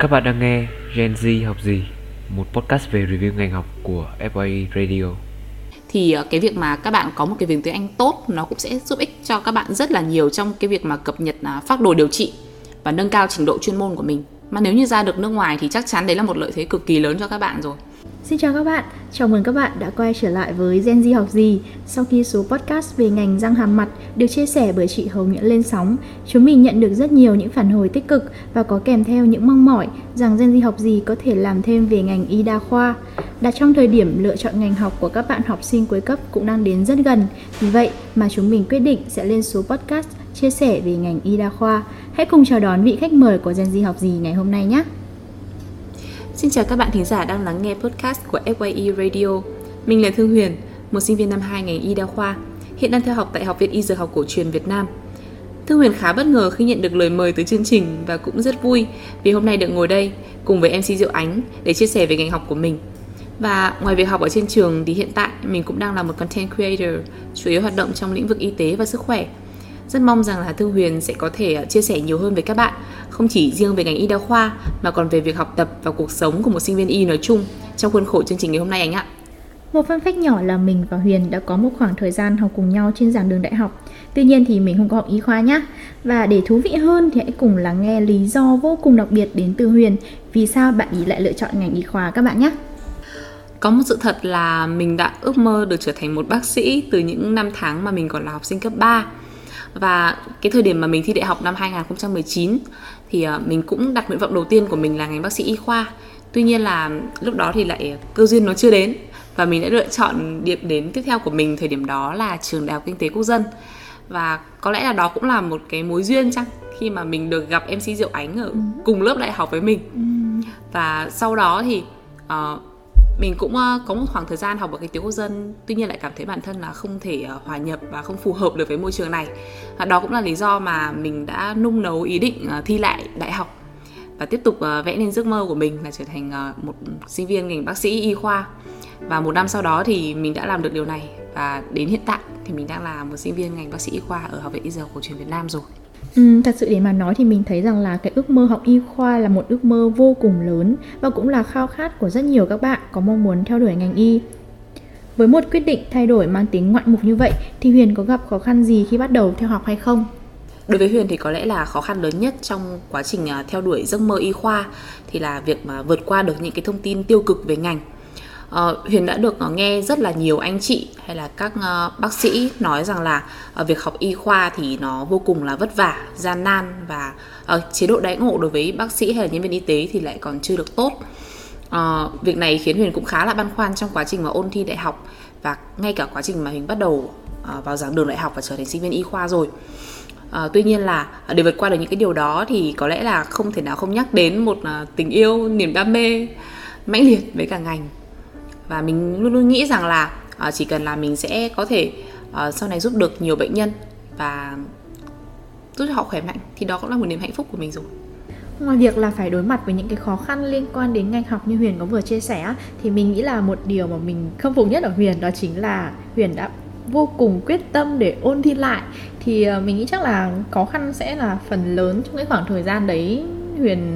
Các bạn đang nghe Gen Z học gì, một podcast về review ngành học của FYE Radio. Thì cái việc mà các bạn có một cái vốn tiếng Anh tốt, nó cũng sẽ giúp ích cho các bạn rất là nhiều trong cái việc mà cập nhật phác đồ điều trị và nâng cao trình độ chuyên môn của mình. Mà nếu như ra được nước ngoài thì chắc chắn đấy là một lợi thế cực kỳ lớn cho các bạn rồi. Xin chào các bạn, chào mừng các bạn đã quay trở lại với Gen Z học gì. Sau khi số podcast về ngành răng hàm mặt được chia sẻ bởi chị Hồng Nguyễn lên sóng, chúng mình nhận được rất nhiều những phản hồi tích cực và có kèm theo những mong mỏi rằng Gen Z học gì có thể làm thêm về ngành y đa khoa. Đã trong thời điểm lựa chọn ngành học của các bạn học sinh cuối cấp cũng đang đến rất gần, vì vậy mà chúng mình quyết định sẽ lên số podcast chia sẻ về ngành y đa khoa. Hãy cùng chào đón vị khách mời của Gen Z học gì ngày hôm nay nhé. Xin chào các bạn thính giả đang lắng nghe podcast của FYE Radio. Mình là Thương Huyền, một sinh viên năm 2 ngành y đa khoa, hiện đang theo học tại Học viện Y Dược học Cổ truyền Việt Nam. Thương Huyền khá bất ngờ khi nhận được lời mời tới chương trình và cũng rất vui vì hôm nay được ngồi đây cùng với MC Diệu Ánh để chia sẻ về ngành học của mình. Và ngoài việc học ở trên trường thì hiện tại mình cũng đang là một content creator, chủ yếu hoạt động trong lĩnh vực y tế và sức khỏe. Rất mong rằng là Thương Huyền sẽ có thể chia sẻ nhiều hơn với các bạn, không chỉ riêng về ngành y đa khoa mà còn về việc học tập và cuộc sống của một sinh viên y nói chung trong khuôn khổ chương trình ngày hôm nay anh ạ. Một fun fact nhỏ là mình và Huyền đã có một khoảng thời gian học cùng nhau trên giảng đường đại học. Tuy nhiên thì mình không có học y khoa nhé. Và để thú vị hơn thì hãy cùng lắng nghe lý do vô cùng đặc biệt đến từ Huyền vì sao bạn ý lại lựa chọn ngành y khoa các bạn nhé. Có một sự thật là mình đã ước mơ được trở thành một bác sĩ từ những năm tháng mà mình còn là học sinh cấp 3. Và cái thời điểm mà mình thi đại học năm 2019 thì mình cũng đặt nguyện vọng đầu tiên của mình là ngành bác sĩ y khoa. Tuy nhiên là lúc đó thì lại cơ duyên nó chưa đến và mình đã lựa chọn điểm đến tiếp theo của mình thời điểm đó là Trường Đại học Kinh tế Quốc dân. Và có lẽ là đó cũng là một cái mối duyên chăng, khi mà mình được gặp MC Diệu Ánh ở cùng lớp đại học với mình. Và sau đó thì mình cũng có một khoảng thời gian học ở Kinh tế Quốc dân, tuy nhiên lại cảm thấy bản thân là không thể hòa nhập và không phù hợp được với môi trường này. Đó cũng là lý do mà mình đã nung nấu ý định thi lại đại học và tiếp tục vẽ nên giấc mơ của mình là trở thành một sinh viên ngành bác sĩ y khoa. Và một năm sau đó thì mình đã làm được điều này và đến hiện tại thì mình đang là một sinh viên ngành bác sĩ y khoa ở Học viện Y Dược Cổ truyền Việt Nam rồi. Thật sự để mà nói thì mình thấy rằng là cái ước mơ học y khoa là một ước mơ vô cùng lớn và cũng là khao khát của rất nhiều các bạn có mong muốn theo đuổi ngành y. Với một quyết định thay đổi mang tính ngoạn mục như vậy thì Huyền có gặp khó khăn gì khi bắt đầu theo học hay không? Đối với Huyền thì có lẽ là khó khăn lớn nhất trong quá trình theo đuổi giấc mơ y khoa thì là việc mà vượt qua được những cái thông tin tiêu cực về ngành. Huyền đã được nghe rất là nhiều anh chị hay là các bác sĩ nói rằng là việc học y khoa thì nó vô cùng là vất vả, gian nan và chế độ đãi ngộ đối với bác sĩ hay là nhân viên y tế thì lại còn chưa được tốt. Việc này khiến Huyền cũng khá là băn khoăn trong quá trình mà ôn thi đại học và ngay cả quá trình mà Huyền bắt đầu vào giảng đường đại học và trở thành sinh viên y khoa rồi. Tuy nhiên là để vượt qua được những cái điều đó thì có lẽ là không thể nào không nhắc đến một tình yêu, niềm đam mê mãnh liệt với cả ngành. Và mình luôn luôn nghĩ rằng là chỉ cần là mình sẽ có thể sau này giúp được nhiều bệnh nhân và giúp cho họ khỏe mạnh thì đó cũng là một niềm hạnh phúc của mình rồi. Ngoài việc là phải đối mặt với những cái khó khăn liên quan đến ngành học như Huyền có vừa chia sẻ thì mình nghĩ là một điều mà mình khâm phục nhất ở Huyền đó chính là Huyền đã vô cùng quyết tâm để ôn thi lại. Thì mình nghĩ chắc là khó khăn sẽ là phần lớn trong cái khoảng thời gian đấy Huyền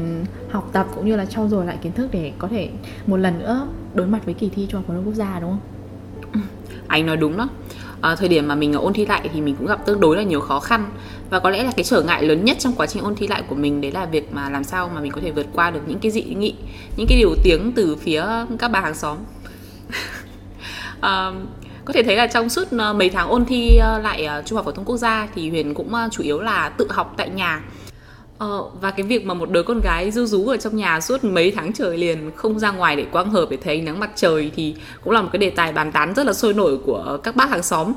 học tập cũng như là trau dồi lại kiến thức để có thể một lần nữa đối mặt với kỳ thi Trung học phổ thông quốc gia, đúng không? Anh nói đúng đó. Thời điểm mà mình ôn thi lại thì mình cũng gặp tương đối là nhiều khó khăn và có lẽ là cái trở ngại lớn nhất trong quá trình ôn thi lại của mình đấy là việc mà làm sao mà mình có thể vượt qua được những cái dị nghị, những cái điều tiếng từ phía các bà hàng xóm. Có thể thấy là trong suốt mấy tháng ôn thi lại Trung học phổ thông quốc gia thì Huyền cũng chủ yếu là tự học tại nhà. Và cái việc mà một đứa con gái ru rú ở trong nhà suốt mấy tháng trời liền không ra ngoài để quang hợp để thấy ánh nắng mặt trời thì cũng là một cái đề tài bàn tán rất là sôi nổi của các bác hàng xóm.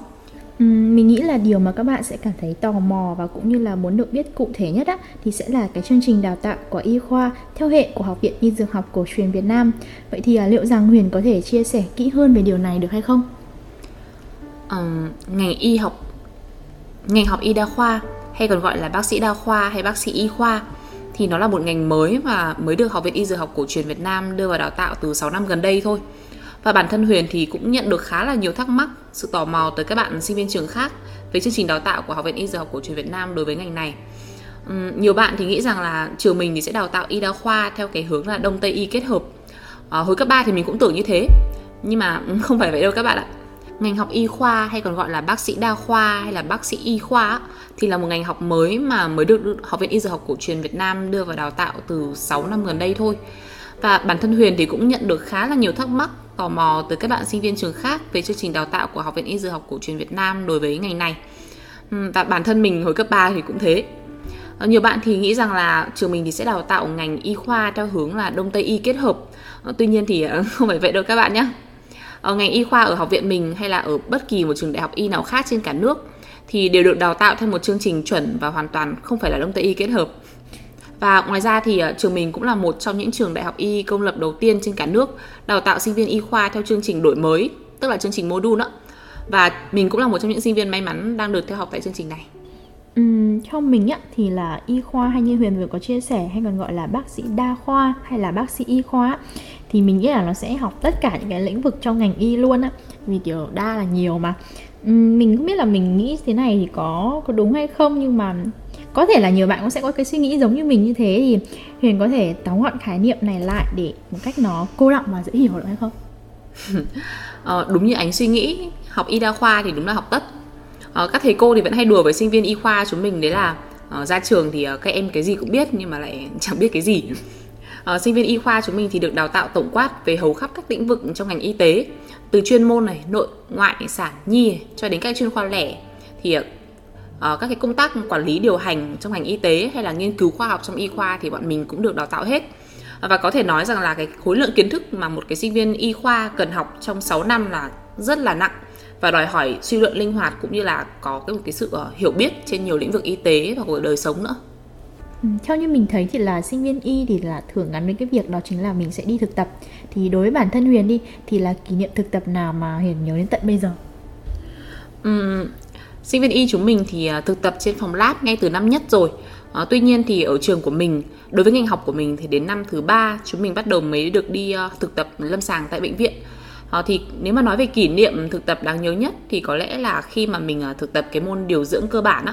Mình nghĩ là điều mà các bạn sẽ cảm thấy tò mò và cũng như là muốn được biết cụ thể nhất thì sẽ là cái chương trình đào tạo của y khoa theo hệ của Học viện Y Dược học Cổ truyền Việt Nam. Vậy thì liệu rằng Huyền có thể chia sẻ kỹ hơn về điều này được hay không? Ngành học y đa khoa hay còn gọi là bác sĩ đa khoa hay bác sĩ y khoa thì nó là một ngành mới mà mới được Học viện Y Dược học Cổ truyền Việt Nam đưa vào đào tạo từ 6 năm gần đây thôi. Và bản thân Huyền thì cũng nhận được khá là nhiều thắc mắc, sự tò mò tới các bạn sinh viên trường khác về chương trình đào tạo của Học viện Y Dược học Cổ truyền Việt Nam đối với ngành này. Nhiều bạn thì nghĩ rằng là trường mình thì sẽ đào tạo y đa khoa theo cái hướng là Đông Tây y kết hợp. Hồi cấp 3 thì mình cũng tưởng như thế, nhưng mà không phải vậy đâu các bạn ạ. Ngành học y khoa hay còn gọi là bác sĩ đa khoa hay là bác sĩ y khoa thì là một ngành học mới mà mới được Học viện Y Dược học Cổ truyền Việt Nam đưa vào đào tạo từ 6 năm gần đây thôi. Và bản thân Huyền thì cũng nhận được khá là nhiều thắc mắc, tò mò từ các bạn sinh viên trường khác về chương trình đào tạo của Học viện Y Dược học Cổ truyền Việt Nam đối với ngành này. Và bản thân mình hồi cấp 3 thì cũng thế. Nhiều bạn thì nghĩ rằng là trường mình thì sẽ đào tạo ngành y khoa theo hướng là Đông Tây y kết hợp. Tuy nhiên thì không phải vậy đâu các bạn nhé. Ngành y khoa ở học viện mình hay là ở bất kỳ một trường đại học y nào khác trên cả nước thì đều được đào tạo theo một chương trình chuẩn và hoàn toàn không phải là Đông Tây y kết hợp. Và ngoài ra thì trường mình cũng là một trong những trường đại học y công lập đầu tiên trên cả nước đào tạo sinh viên y khoa theo chương trình đổi mới, tức là chương trình module đó. Và mình cũng là một trong những sinh viên may mắn đang được theo học tại chương trình này. Theo mình thì là y khoa, hay như Huyền vừa có chia sẻ, hay còn gọi là bác sĩ đa khoa hay là bác sĩ y khoa, thì mình nghĩ là nó sẽ học tất cả những cái lĩnh vực trong ngành y luôn á, vì kiểu đa là nhiều mà. Mình không biết là mình nghĩ thế này thì có đúng hay không, nhưng mà có thể là nhiều bạn cũng sẽ có cái suy nghĩ giống như mình như thế, thì Huyền có thể tóm gọn khái niệm này lại để một cách nó cô đọng mà dễ hiểu được hay không? Đúng như Ánh suy nghĩ, học y đa khoa thì đúng là học tất. Các thầy cô thì vẫn hay đùa với sinh viên y khoa chúng mình đấy là ra trường thì các em cái gì cũng biết nhưng mà lại chẳng biết cái gì. Sinh viên y khoa chúng mình thì được đào tạo tổng quát về hầu khắp các lĩnh vực trong ngành y tế, từ chuyên môn này, nội, ngoại, sản, nhi này, cho đến các chuyên khoa lẻ. Thì các cái công tác quản lý điều hành trong ngành y tế hay là nghiên cứu khoa học trong y khoa thì bọn mình cũng được đào tạo hết. Và có thể nói rằng là cái khối lượng kiến thức mà một cái sinh viên y khoa cần học trong 6 năm là rất là nặng và đòi hỏi suy luận linh hoạt cũng như là có một cái sự hiểu biết trên nhiều lĩnh vực y tế và của đời sống nữa. Theo như mình thấy thì là sinh viên y thì là thường gắn với cái việc đó chính là mình sẽ đi thực tập. Thì đối với bản thân Huyền đi thì là kỷ niệm thực tập nào mà Huyền nhớ đến tận bây giờ? Sinh viên y chúng mình thì thực tập trên phòng lab ngay từ năm nhất rồi. Tuy nhiên thì ở trường của mình, đối với ngành học của mình thì đến năm thứ 3 chúng mình bắt đầu mới được đi thực tập lâm sàng tại bệnh viện. Thì nếu mà nói về kỷ niệm thực tập đáng nhớ nhất thì có lẽ là khi mà mình thực tập cái môn điều dưỡng cơ bản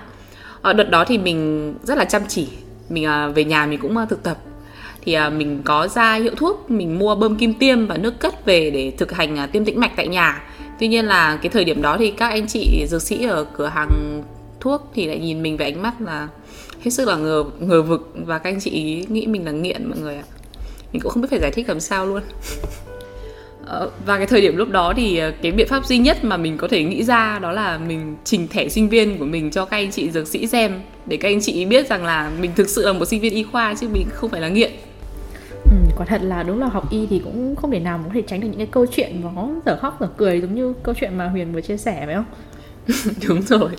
á. Đợt đó thì mình rất là chăm chỉ, mình về nhà mình cũng thực tập. Thì mình có ra hiệu thuốc, mình mua bơm kim tiêm và nước cất về để thực hành tiêm tĩnh mạch tại nhà. Tuy nhiên là cái thời điểm đó thì các anh chị dược sĩ ở cửa hàng thuốc thì lại nhìn mình với ánh mắt là hết sức là ngờ vực. Và các anh chị nghĩ mình là nghiện mọi người ạ. Mình cũng không biết phải giải thích làm sao luôn. Và cái thời điểm lúc đó thì cái biện pháp duy nhất mà mình có thể nghĩ ra đó là mình trình thẻ sinh viên của mình cho các anh chị dược sĩ xem, để các anh chị biết rằng là mình thực sự là một sinh viên y khoa chứ mình không phải là nghiện. Quả thật là đúng là học y thì cũng không thể nào có thể tránh được những cái câu chuyện nó dở khóc dở cười giống như câu chuyện mà Huyền vừa chia sẻ phải không? Đúng rồi.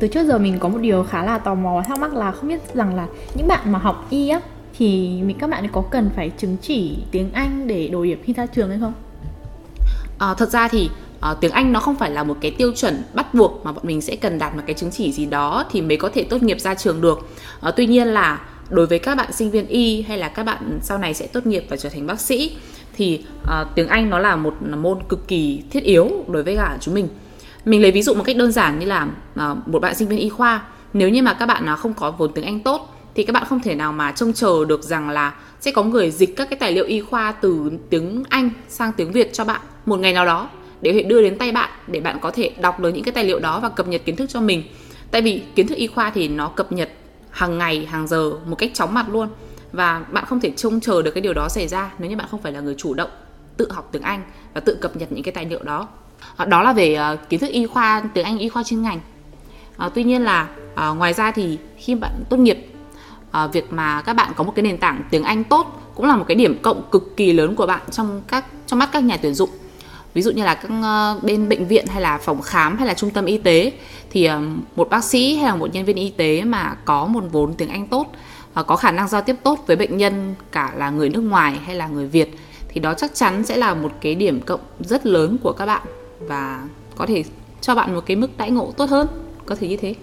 Từ trước giờ mình có một điều khá là tò mò và thắc mắc là không biết rằng là những bạn mà học y á thì các bạn có cần phải chứng chỉ tiếng Anh để đổi điểm khi ra trường hay không? Thật ra thì tiếng Anh nó không phải là một cái tiêu chuẩn bắt buộc mà bọn mình sẽ cần đạt một cái chứng chỉ gì đó thì mới có thể tốt nghiệp ra trường được. Tuy nhiên là đối với các bạn sinh viên y hay là các bạn sau này sẽ tốt nghiệp và trở thành bác sĩ thì tiếng Anh nó là một môn cực kỳ thiết yếu đối với cả chúng mình. Mình lấy ví dụ một cách đơn giản như là một bạn sinh viên y khoa, nếu như mà các bạn không có vốn tiếng Anh tốt thì các bạn không thể nào mà trông chờ được rằng là sẽ có người dịch các cái tài liệu y khoa từ tiếng Anh sang tiếng Việt cho bạn một ngày nào đó để đưa đến tay bạn, để bạn có thể đọc được những cái tài liệu đó và cập nhật kiến thức cho mình. Tại vì kiến thức y khoa thì nó cập nhật hàng ngày, hàng giờ một cách chóng mặt luôn. Và bạn không thể trông chờ được cái điều đó xảy ra nếu như bạn không phải là người chủ động tự học tiếng Anh và tự cập nhật những cái tài liệu đó. Đó là về kiến thức y khoa, tiếng Anh y khoa chuyên ngành. Tuy nhiên là ngoài ra thì khi bạn tốt nghiệp, việc mà các bạn có một cái nền tảng tiếng Anh tốt cũng là một cái điểm cộng cực kỳ lớn của bạn trong mắt các nhà tuyển dụng. Ví dụ như là các bên bệnh viện hay là phòng khám hay là trung tâm y tế thì một bác sĩ hay là một nhân viên y tế mà có một vốn tiếng Anh tốt, có khả năng giao tiếp tốt với bệnh nhân cả là người nước ngoài hay là người Việt thì đó chắc chắn sẽ là một cái điểm cộng rất lớn của các bạn và có thể cho bạn một cái mức đãi ngộ tốt hơn, có thể như thế.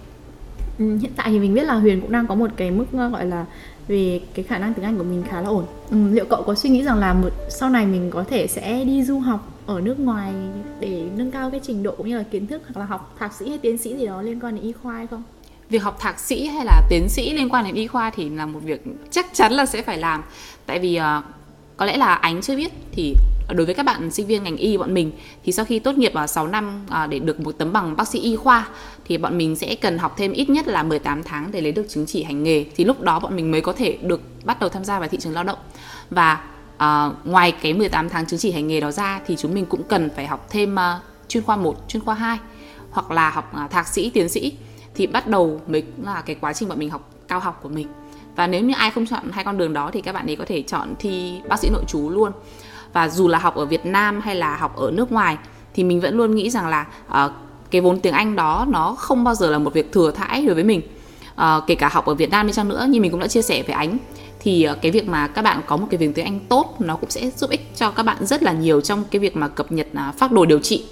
Hiện tại thì mình biết là Huyền cũng đang có một cái mức gọi là về cái khả năng tiếng Anh của mình khá là ổn. Liệu cậu có suy nghĩ rằng là sau này mình có thể sẽ đi du học ở nước ngoài để nâng cao cái trình độ cũng như là kiến thức, hoặc là học thạc sĩ hay tiến sĩ gì đó liên quan đến y khoa hay không? việc học thạc sĩ hay là tiến sĩ liên quan đến y khoa thì là một việc chắc chắn là sẽ phải làm. Tại vì có lẽ là Ánh chưa biết thì đối với các bạn sinh viên ngành y bọn mình thì sau khi tốt nghiệp 6 năm để được một tấm bằng bác sĩ y khoa thì bọn mình sẽ cần học thêm ít nhất là 18 tháng để lấy được chứng chỉ hành nghề. Thì lúc đó bọn mình mới có thể được bắt đầu tham gia vào thị trường lao động. Và ngoài cái 18 tháng chứng chỉ hành nghề đó ra thì chúng mình cũng cần phải học thêm chuyên khoa 1, chuyên khoa 2 hoặc là học thạc sĩ, tiến sĩ. Thì bắt đầu mới là cái quá trình bọn mình học cao học của mình. Và nếu như ai không chọn hai con đường đó thì các bạn ấy có thể chọn thi bác sĩ nội trú luôn. Và dù là học ở Việt Nam hay là học ở nước ngoài thì mình vẫn luôn nghĩ rằng là cái vốn tiếng Anh đó nó không bao giờ là một việc thừa thãi đối với mình. Kể cả học ở Việt Nam đi chăng nữa, như mình cũng đã chia sẻ với Ánh, thì cái việc mà các bạn có một cái vốn tiếng Anh tốt nó cũng sẽ giúp ích cho các bạn rất là nhiều trong cái việc mà cập nhật phác đồ điều trị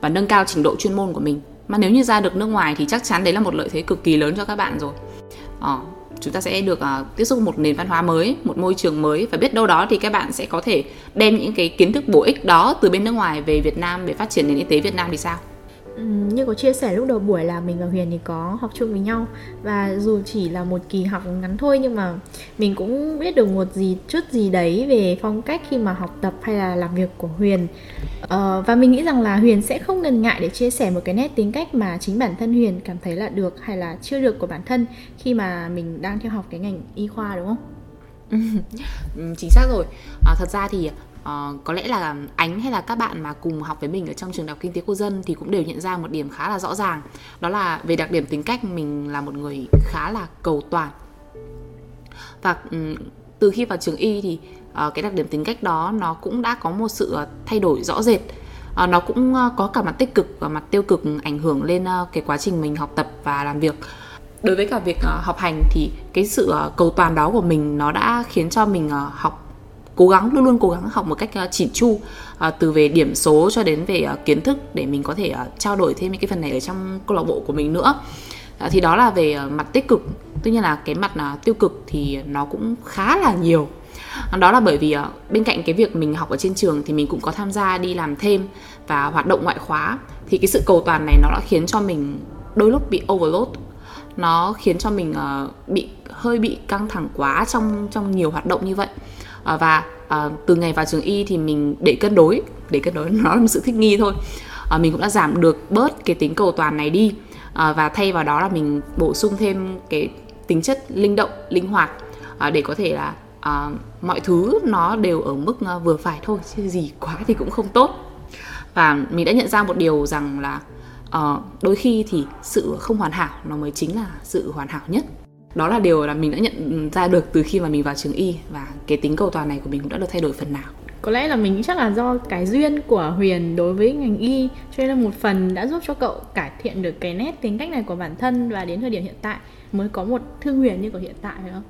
và nâng cao trình độ chuyên môn của mình. Mà nếu như ra được nước ngoài thì chắc chắn đấy là một lợi thế cực kỳ lớn cho các bạn rồi. Chúng ta sẽ được tiếp xúc một nền văn hóa mới, một môi trường mới, và biết đâu đó thì các bạn sẽ có thể đem những cái kiến thức bổ ích đó từ bên nước ngoài về Việt Nam để phát triển nền y tế Việt Nam thì sao? Như có chia sẻ lúc đầu buổi là mình và Huyền thì có học chung với nhau, và dù chỉ là một kỳ học ngắn thôi nhưng mà mình cũng biết được một chút gì đấy về phong cách khi mà học tập hay là làm việc của Huyền. Và mình nghĩ rằng là Huyền sẽ không ngần ngại để chia sẻ một cái nét tính cách mà chính bản thân Huyền cảm thấy là được hay là chưa được của bản thân khi mà mình đang theo học cái ngành y khoa, đúng không? Chính xác rồi. Thật ra thì có lẽ là Ánh hay là các bạn mà cùng học với mình ở trong trường Đại học Kinh tế Quốc dân thì cũng đều nhận ra một điểm khá là rõ ràng. Đó là về đặc điểm tính cách, mình là một người khá là cầu toàn. Và từ khi vào trường y thì cái đặc điểm tính cách đó nó cũng đã có một sự thay đổi rõ rệt. Nó cũng có cả mặt tích cực và mặt tiêu cực ảnh hưởng lên cái quá trình mình học tập và làm việc. Đối với cả việc học hành thì cái sự cầu toàn đó của mình nó đã khiến cho mình luôn luôn cố gắng học một cách chỉn chu, từ về điểm số cho đến về kiến thức, để mình có thể trao đổi thêm những cái phần này ở trong câu lạc bộ của mình nữa. Thì đó là về mặt tích cực. Tuy nhiên là cái mặt tiêu cực thì nó cũng khá là nhiều. Đó là bởi vì bên cạnh cái việc mình học ở trên trường thì mình cũng có tham gia đi làm thêm và hoạt động ngoại khóa. Thì cái sự cầu toàn này nó đã khiến cho mình đôi lúc bị overload. Nó khiến cho mình hơi bị căng thẳng quá trong nhiều hoạt động như vậy. Và từ ngày vào trường y thì mình để cân đối nó là một sự thích nghi thôi. Mình cũng đã giảm được bớt cái tính cầu toàn này đi, và thay vào đó là mình bổ sung thêm cái tính chất linh động, linh hoạt, để có thể là mọi thứ nó đều ở mức vừa phải thôi, chứ gì quá thì cũng không tốt. Và mình đã nhận ra một điều rằng là đôi khi thì sự không hoàn hảo nó mới chính là sự hoàn hảo nhất. Đó là điều là mình đã nhận ra được từ khi mà mình vào trường y, và cái tính cầu toàn này của mình cũng đã được thay đổi phần nào. Có lẽ là mình chắc là do cái duyên của Huyền đối với ngành y, cho nên là một phần đã giúp cho cậu cải thiện được cái nét tính cách này của bản thân, và đến thời điểm hiện tại mới có một Thương Huyền như của hiện tại, phải không?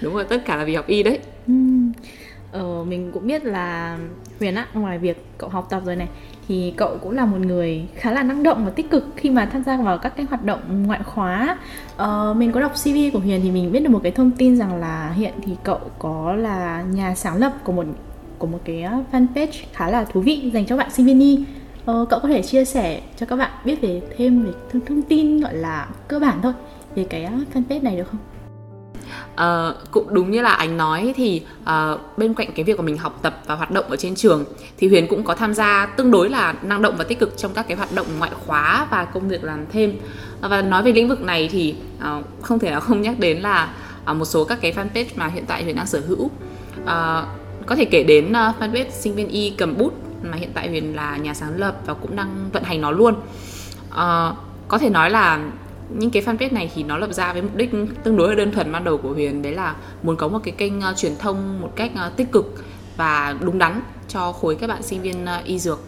Đúng rồi, tất cả là vì học y đấy. Mình cũng biết là Huyền á, ngoài việc cậu học tập rồi này thì cậu cũng là một người khá là năng động và tích cực khi mà tham gia vào các cái hoạt động ngoại khóa. Mình có đọc CV của Huyền thì mình biết được một cái thông tin rằng là hiện thì cậu có là nhà sáng lập của một cái fanpage khá là thú vị dành cho bạn sinh viên y. Cậu có thể chia sẻ cho các bạn biết thêm về thông tin gọi là cơ bản thôi về cái fanpage này được không? Cũng đúng như là Ánh nói thì bên cạnh cái việc của mình học tập và hoạt động ở trên trường thì Huyền cũng có tham gia tương đối là năng động và tích cực trong các cái hoạt động ngoại khóa và công việc làm thêm. Và nói về lĩnh vực này thì không thể nào không nhắc đến là một số các cái fanpage mà hiện tại Huyền đang sở hữu. Có thể kể đến fanpage sinh viên y cầm bút mà hiện tại Huyền là nhà sáng lập và cũng đang vận hành nó luôn. Có thể nói là những cái fanpage này thì nó lập ra với mục đích tương đối là đơn thuần ban đầu của Huyền, đấy là muốn có một cái kênh truyền thông một cách tích cực và đúng đắn cho khối các bạn sinh viên y dược,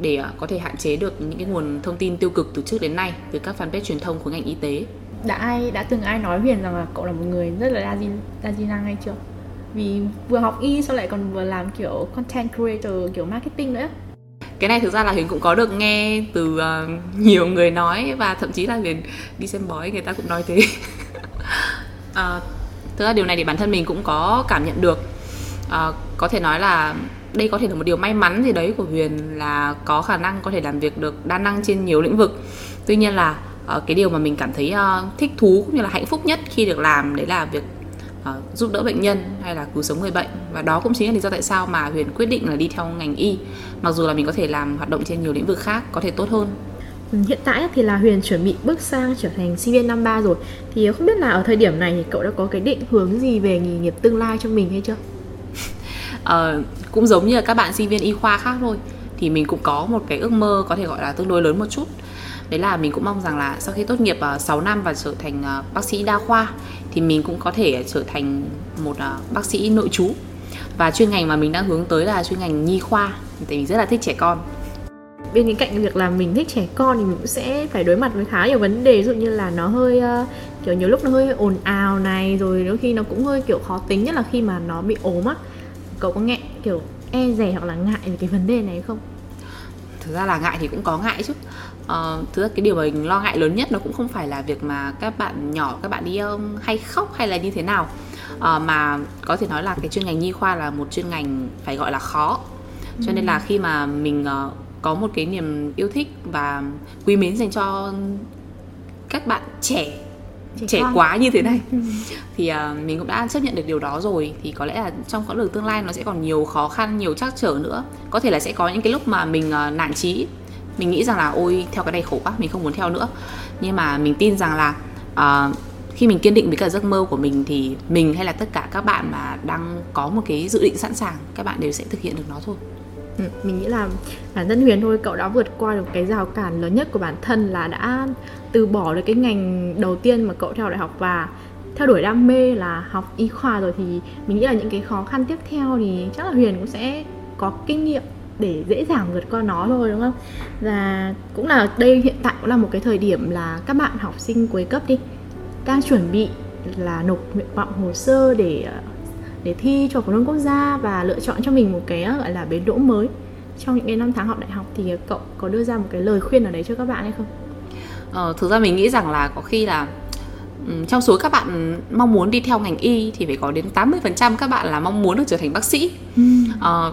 để có thể hạn chế được những cái nguồn thông tin tiêu cực từ trước đến nay từ các fanpage truyền thông của ngành y tế. Đã từng ai nói Huyền rằng là cậu là một người rất là đa di năng hay chưa? Vì vừa học y sao lại còn vừa làm kiểu content creator, kiểu marketing nữa. Cái này thực ra là Huyền cũng có được nghe từ nhiều người nói, và thậm chí là Huyền đi xem bói người ta cũng nói thế. Thực ra điều này thì bản thân mình cũng có cảm nhận được. Có thể nói là đây có thể là một điều may mắn gì đấy của Huyền, là có khả năng có thể làm việc được đa năng trên nhiều lĩnh vực. Tuy nhiên là cái điều mà mình cảm thấy thích thú cũng như là hạnh phúc nhất khi được làm đấy là việc giúp đỡ bệnh nhân hay là cứu sống người bệnh. Và đó cũng chính là lý do tại sao mà Huyền quyết định là đi theo ngành y, mặc dù là mình có thể làm hoạt động trên nhiều lĩnh vực khác có thể tốt hơn. Hiện tại thì là Huyền chuẩn bị bước sang trở thành sinh viên năm 3 rồi. Thì không biết là ở thời điểm này thì cậu đã có cái định hướng gì về nghề nghiệp tương lai cho mình hay chưa? Cũng giống như là các bạn sinh viên y khoa khác thôi, thì mình cũng có một cái ước mơ có thể gọi là tương đối lớn một chút. Đấy là mình cũng mong rằng là sau khi tốt nghiệp 6 năm và trở thành bác sĩ đa khoa, thì mình cũng có thể trở thành một bác sĩ nội trú. Và chuyên ngành mà mình đang hướng tới là chuyên ngành nhi khoa, tại vì rất là thích trẻ con. Bên cạnh việc là mình thích trẻ con thì mình cũng sẽ phải đối mặt với khá nhiều vấn đề, ví dụ như là nó hơi kiểu nhiều lúc nó hơi ồn ào này, rồi đôi khi nó cũng hơi kiểu khó tính, nhất là khi mà nó bị ốm á. Cậu có ngại kiểu e dè hoặc là ngại về cái vấn đề này không? Thực ra là ngại thì cũng có ngại chứ. Thực ra cái điều mà mình lo ngại lớn nhất nó cũng không phải là việc mà các bạn nhỏ, các bạn đi hay khóc hay là như thế nào, mà có thể nói là cái chuyên ngành nhi khoa là một chuyên ngành phải gọi là khó. Cho nên là khi mà mình có một cái niềm yêu thích và quý mến dành cho các bạn trẻ quá như thế này thì mình cũng đã chấp nhận được điều đó rồi. Thì có lẽ là trong quãng đường tương lai nó sẽ còn nhiều khó khăn, nhiều trắc trở nữa. Có thể là sẽ có những cái lúc mà mình nản chí, mình nghĩ rằng là ôi theo cái này khổ quá, mình không muốn theo nữa. Nhưng mà mình tin rằng là khi mình kiên định với cả giấc mơ của mình thì mình hay là tất cả các bạn mà đang có một cái dự định sẵn sàng, các bạn đều sẽ thực hiện được nó thôi. Mình nghĩ là bản thân Huyền thôi, cậu đã vượt qua được cái rào cản lớn nhất của bản thân là đã từ bỏ được cái ngành đầu tiên mà cậu theo đại học và theo đuổi đam mê là học y khoa rồi. Thì mình nghĩ là những cái khó khăn tiếp theo thì chắc là Huyền cũng sẽ có kinh nghiệm để dễ dàng vượt qua nó thôi, đúng không? Và cũng là đây hiện tại cũng là một cái thời điểm là các bạn học sinh cuối cấp đi đang chuẩn bị là nộp nguyện vọng hồ sơ để thi cho phổ thông quốc gia và lựa chọn cho mình một cái gọi là bến đỗ mới trong những cái năm tháng học đại học, thì cậu có đưa ra một cái lời khuyên nào đấy cho các bạn hay không? Thực ra mình nghĩ rằng là có khi là trong số các bạn mong muốn đi theo ngành y thì phải có đến 80% các bạn là mong muốn được trở thành bác sĩ.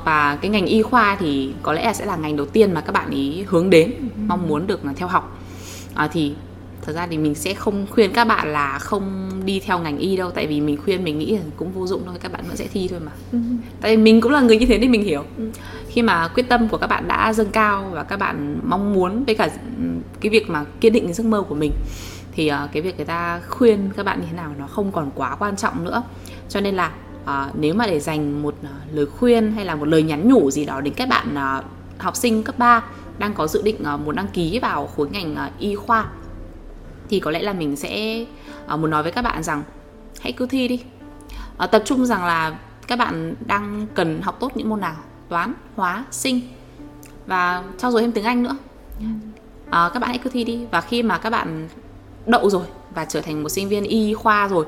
Và cái ngành y khoa thì có lẽ là sẽ là ngành đầu tiên mà các bạn ý hướng đến, mong muốn được theo học. Thì thật ra thì mình sẽ không khuyên các bạn là không đi theo ngành y đâu, tại vì mình khuyên mình nghĩ là cũng vô dụng thôi, các bạn vẫn sẽ thi thôi mà. Tại vì mình cũng là người như thế nên mình hiểu. Khi mà quyết tâm của các bạn đã dâng cao và các bạn mong muốn với cả cái việc mà kiên định giấc mơ của mình thì cái việc người ta khuyên các bạn như thế nào nó không còn quá quan trọng nữa. Cho nên là nếu mà để dành một lời khuyên hay là một lời nhắn nhủ gì đó đến các bạn học sinh cấp 3 đang có dự định muốn đăng ký vào khối ngành y khoa, thì có lẽ là mình sẽ muốn nói với các bạn rằng hãy cứ thi đi. Tập trung rằng là các bạn đang cần học tốt những môn nào, toán, hóa, sinh, và trau dồi thêm tiếng Anh nữa. Các bạn hãy cứ thi đi. Và khi mà các bạn đậu rồi và trở thành một sinh viên y khoa rồi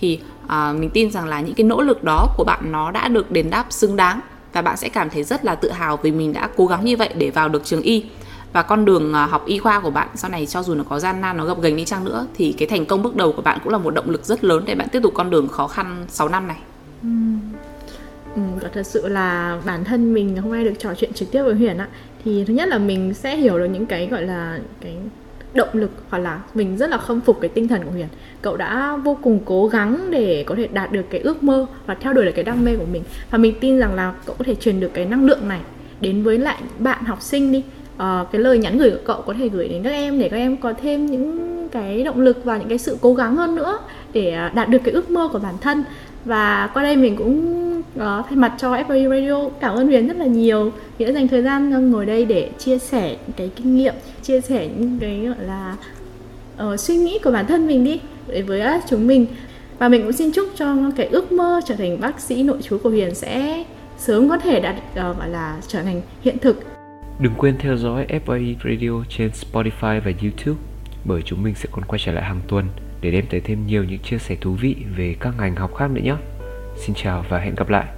thì mình tin rằng là những cái nỗ lực đó của bạn nó đã được đền đáp xứng đáng, và bạn sẽ cảm thấy rất là tự hào vì mình đã cố gắng như vậy để vào được trường y. Và con đường học y khoa của bạn sau này, cho dù nó có gian nan, nó gập ghềnh đi chăng nữa, thì cái thành công bước đầu của bạn cũng là một động lực rất lớn để bạn tiếp tục con đường khó khăn 6 năm này. Thật sự là bản thân mình hôm nay được trò chuyện trực tiếp với Huyền á, thì thứ nhất là mình sẽ hiểu được những cái gọi là cái động lực, hoặc là mình rất là khâm phục cái tinh thần của Huyền. Cậu đã vô cùng cố gắng để có thể đạt được cái ước mơ và theo đuổi được cái đam mê của mình. Và mình tin rằng là cậu có thể truyền được cái năng lượng này đến với lại bạn học sinh đi. Cái lời nhắn gửi của cậu có thể gửi đến các em để các em có thêm những cái động lực và những cái sự cố gắng hơn nữa để đạt được cái ước mơ của bản thân. Và qua đây mình cũng thay mặt cho FYE Radio cảm ơn Huyền rất là nhiều vì đã dành thời gian ngồi đây để chia sẻ cái kinh nghiệm, chia sẻ những cái gọi là suy nghĩ của bản thân mình đi với chúng mình. Và mình cũng xin chúc cho cái ước mơ trở thành bác sĩ nội trú của Huyền sẽ sớm có thể đạt gọi là trở thành hiện thực. Đừng quên theo dõi FYE Radio trên Spotify và YouTube, bởi chúng mình sẽ còn quay trở lại hàng tuần để đem tới thêm nhiều những chia sẻ thú vị về các ngành học khác nữa nhé. Xin chào và hẹn gặp lại!